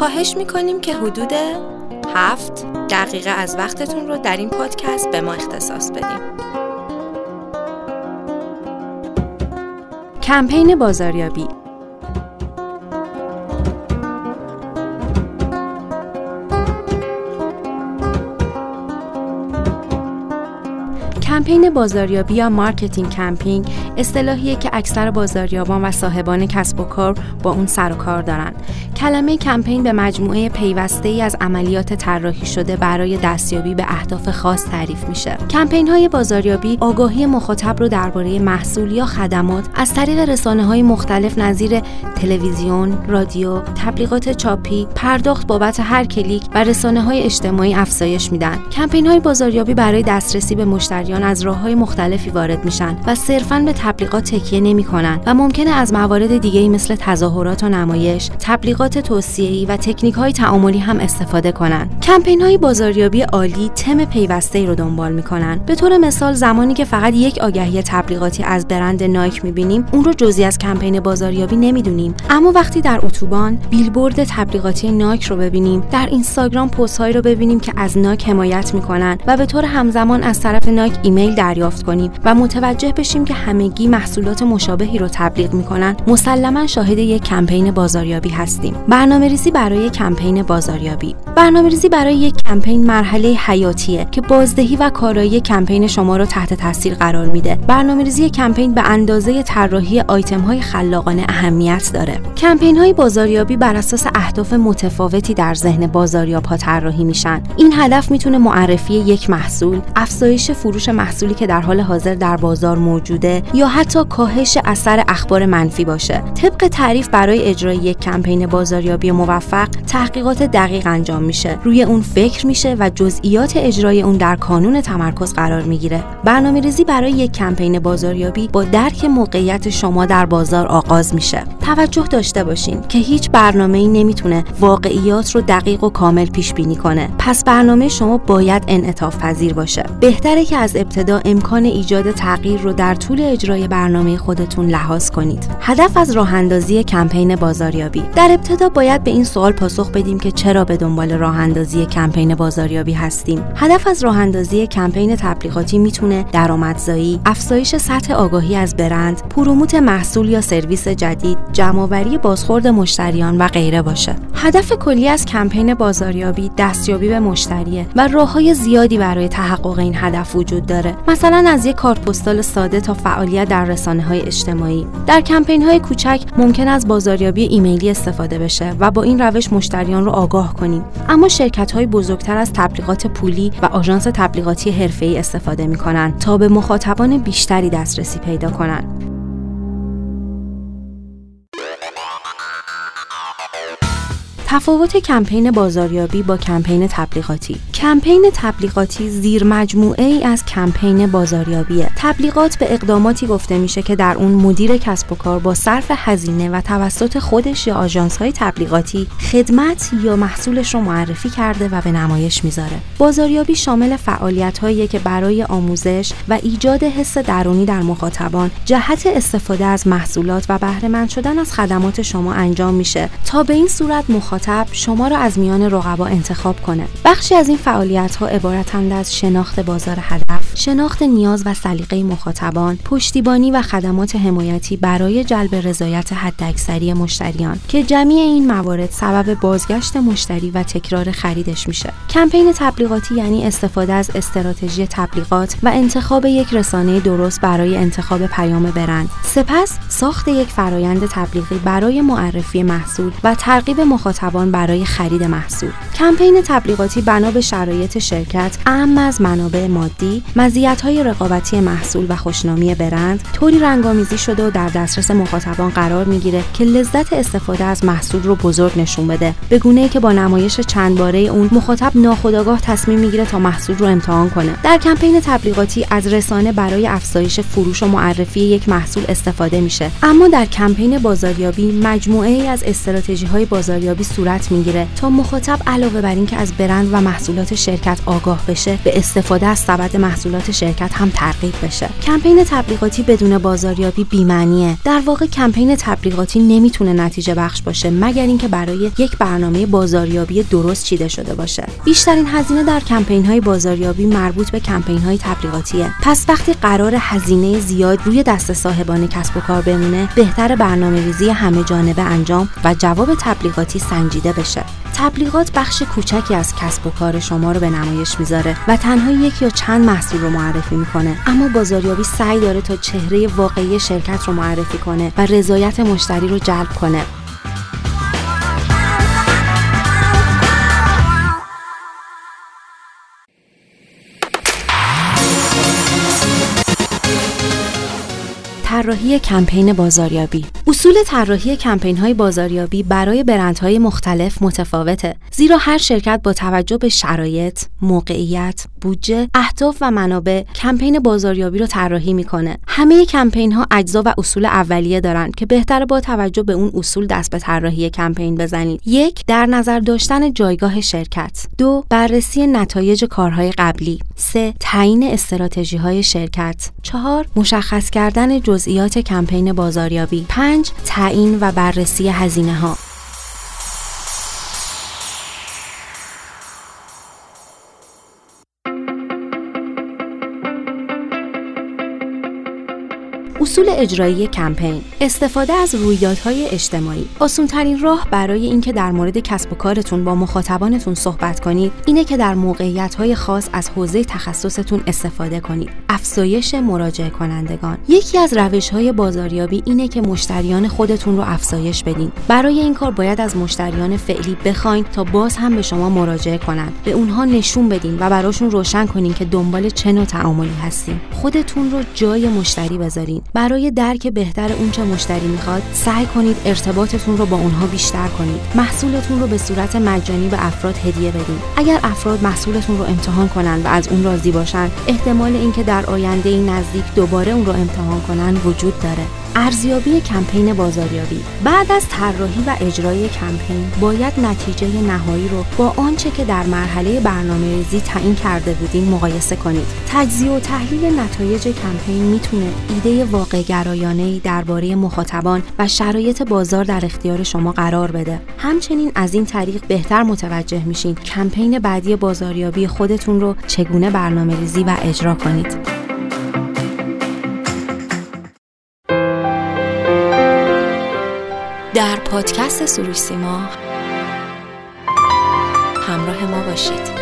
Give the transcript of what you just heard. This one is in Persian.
خواهش میکنیم که حدود 7 دقیقه از وقتتون رو در این پادکست به ما اختصاص بدیم. کمپین بازاریابی. کمپین بازاریابی یا مارکتینگ کمپینگ اصطلاحیه که اکثر بازاریابان و صاحبان کسب و کار با اون سر و کار دارن. کلمه کمپین به مجموعه پیوسته‌ای از عملیات طراحی شده برای دستیابی به اهداف خاص تعریف میشه. کمپین‌های بازاریابی آگاهی مخاطب رو درباره محصول یا خدمات از طریق رسانه‌های مختلف نظیر تلویزیون، رادیو، تبلیغات چاپی، پرداخت بابت هر کلیک و رسانه‌های اجتماعی افزایش میدن. کمپین‌های بازاریابی برای دسترسی به مشتریان از راه‌های مختلفی وارد میشن و صرفاً به تبلیغات تکیه نمی‌کنن و ممکنه از موارد دیگه‌ای مثل تظاهرات و نمایش، تبلیغات توصیه‌ای و تکنیک‌های تعاملی هم استفاده کنند. کمپین‌های بازاریابی عالی تم پیوسته‌ای رو دنبال می‌کنن. به طور مثال زمانی که فقط یک آگهی تبلیغاتی از برند نایک می‌بینیم، اون رو جزئی از کمپین بازاریابی نمی‌دونیم. اما وقتی در اتوبان بیلبورد تبلیغاتی نایک رو ببینیم، در اینستاگرام پست‌هایی رو ببینیم که از نایک حمایت می‌کنن و به طور همزمان از طرف نایک ایمیل دریافت کنیم و متوجه بشیم که همگی محصولات مشابهی رو تبلیغ می‌کنن، مسلماً شاهد یک کمپین بازاریابی هستیم. برنامه‌ریزی برای کمپین بازاریابی. برنامه‌ریزی برای یک کمپین مرحله حیاتیه که بازدهی و کارایی کمپین شما رو تحت تاثیر قرار میده. برنامه‌ریزی کمپین به اندازه طراحی آیتم‌های خلاقانه اهمیت داره. کمپین‌های بازاریابی بر اساس اهداف متفاوتی در ذهن بازاریاب‌ها طراحی میشن. این هدف میتونه معرفی یک محصول، افزایش فروش محصولی که در حال حاضر در بازار موجوده یا حتی کاهش اثر اخبار منفی باشه. طبق تعریف برای اجرای یک کمپین بازاریابی موفق تحقیقات دقیق انجام میشه، روی اون فکر میشه و جزئیات اجرای اون در کانون تمرکز قرار میگیره. برنامه‌ریزی برای یک کمپین بازاریابی با درک موقعیت شما در بازار آغاز میشه. توجه داشته باشین که هیچ برنامه‌ای نمیتونه واقعیات رو دقیق و کامل پیش بینی کنه، پس برنامه شما باید انعطاف پذیر باشه. بهتره که از ابتدا امکان ایجاد تغییر رو در طول اجرای برنامه خودتون لحاظ کنید. هدف از راه اندازی کمپین بازاریابی. در ابتدا باید به این سوال پاسخ بدیم که چرا به دنبال راه اندازی کمپین بازاریابی هستیم. هدف از راه اندازی کمپین تبلیغاتی میتونه درآمدزایی، افزایش سطح آگاهی از برند، پروموت محصول یا سرویس جدید، جمع‌آوری بازخورد مشتریان و غیره باشه. هدف کلی از کمپین بازاریابی دستیابی به مشتریه و راه‌های زیادی برای تحقق این هدف وجود داره. مثلا از یک کارت پستال ساده تا فعالیت در رسانه‌های اجتماعی. در کمپین‌های کوچک ممکن است بازاریابی ایمیلی استفاده بشه و با این روش مشتریان رو آگاه کنیم. اما شرکت‌های بزرگتر از تبلیغات پولی و آژانس تبلیغاتی حرفه‌ای استفاده می‌کنن تا به مخاطبان بیشتری دسترسی پیدا کنن. تفاوت کمپین بازاریابی با کمپین تبلیغاتی. کمپین تبلیغاتی زیر مجموعه ای از کمپین بازاریابیه. تبلیغات به اقداماتی گفته میشه که در اون مدیر کسب و کار با صرف هزینه و توسط خودش یا آژانس‌های تبلیغاتی خدمت یا محصولش رو معرفی کرده و به نمایش میذاره. بازاریابی شامل فعالیت‌هایی که برای آموزش و ایجاد حس درونی در مخاطبان جهت استفاده از محصولات و بهره‌مند شدن از خدمات شما انجام میشه تا به این صورت مخاطب شما را از میان رقبا انتخاب کنه. بخشی از این فعالیت‌ها عبارتند از شناخت بازار هدف، شناخت نیاز و سلیقه مخاطبان، پشتیبانی و خدمات حمایتی برای جلب رضایت حداکثری مشتریان که جمعی این موارد سبب بازگشت مشتری و تکرار خریدش میشه. کمپین تبلیغاتی یعنی استفاده از استراتژی تبلیغات و انتخاب یک رسانه درست برای انتخاب پیام برند، سپس ساخت یک فرایند تبلیغی برای معرفی محصول و ترغیب مخاطبان برای خرید محصول. کمپین تبلیغاتی بنا به شرایط شرکت، اهم از منابع مادی، مزیت‌های رقابتی محصول و خوشنامی برند، طوری رنگ‌آمیزی شده و در دسترس مخاطبان قرار می‌گیره که لذت استفاده از محصول رو بزرگ نشون بده، به گونه‌ای که با نمایش چند باره اون مخاطب ناخودآگاه تصمیم می‌گیره تا محصول رو امتحان کنه. در کمپین تبلیغاتی از رسانه برای افزایش فروش و معرفی یک محصول استفاده میشه، اما در کمپین بازاریابی مجموعه‌ای از استراتژی‌های بازاریابی صورت می‌گیره تا مخاطب علاوه بر اینکه از برند و محصولات شرکت آگاه بشه، به استفاده از سبد محصول محصولات شرکت هم ترغیب بشه. کمپین تبلیغاتی بدون بازاریابی بی‌معنیه. در واقع کمپین تبلیغاتی نمیتونه نتیجه بخش باشه مگر اینکه برای یک برنامه بازاریابی درست چیده شده باشه. بیشترین هزینه در کمپین‌های بازاریابی مربوط به کمپین‌های تبلیغاتیه. پس وقتی قرار هزینه زیاد روی دست صاحبان کسب و کار بمونه، بهتر برنامه‌ریزی همه‌جانبه انجام و جواب تبلیغاتی سنجیده بشه. تبلیغات بخش کوچکی از کسب و کار شما رو به نمایش میذاره و تنها یک یا چند محصول رو معرفی میکنه، اما بازاریابی سعی داره تا چهره واقعی شرکت رو معرفی کنه و رضایت مشتری رو جلب کنه. طراحی کمپین بازاریابی. اصول طراحی کمپین‌های بازاریابی برای برندهای مختلف متفاوته، زیرا هر شرکت با توجه به شرایط، موقعیت، بودجه، اهداف و منابع کمپین بازاریابی رو طراحی می‌کنه. همه کمپین‌ها اجزا و اصول اولیه دارن که بهتره با توجه به اون اصول دست به طراحی کمپین بزنید. 1. در نظر داشتن جایگاه شرکت. 2. بررسی نتایج کارهای قبلی. 3. تعیین استراتژی‌های شرکت. 4. مشخص کردن جزئیات کمپین بازاریابی. 5. تعیین و بررسی هزینه‌ها. اصول اجرایی کمپین. استفاده از رویدادهای اجتماعی. آسان‌ترین راه برای اینکه در مورد کسب و کارتون با مخاطبانتون صحبت کنید اینه که در موقعیت‌های خاص از حوزه تخصصتون استفاده کنید. افزایش مراجعه کنندگان. یکی از روش‌های بازاریابی اینه که مشتریان خودتون رو افزایش بدین. برای این کار باید از مشتریان فعلی بخواید تا باز هم به شما مراجعه کنند. به اونها نشون بدین و براشون روشن کنین که دنبال چه نوع تعاملی هستین. خودتون رو جای مشتری بذارین. برای درک بهتر اونچه مشتری میخواد، سعی کنید ارتباطتون رو با اونها بیشتر کنید. محصولتون رو به صورت مجانی به افراد هدیه بدید. اگر افراد محصولتون رو امتحان کنن و از اون راضی باشن، احتمال اینکه در آینده نزدیک دوباره اون رو امتحان کنن وجود داره. ارزیابی کمپین بازاریابی. بعد از طراحی و اجرای کمپین، باید نتیجه نهایی رو با آنچه که در مرحله برنامه‌ریزی تعیین کرده بودین مقایسه کنید. تجزیه و تحلیل نتایج کمپین میتونه ایده واقع‌گرایانه‌ای درباره مخاطبان و شرایط بازار در اختیار شما قرار بده. همچنین از این طریق بهتر متوجه میشین کمپین بعدی بازاریابی خودتون رو چگونه برنامه‌ریزی و اجرا کنید. در پادکست سروش سیما همراه ما باشید.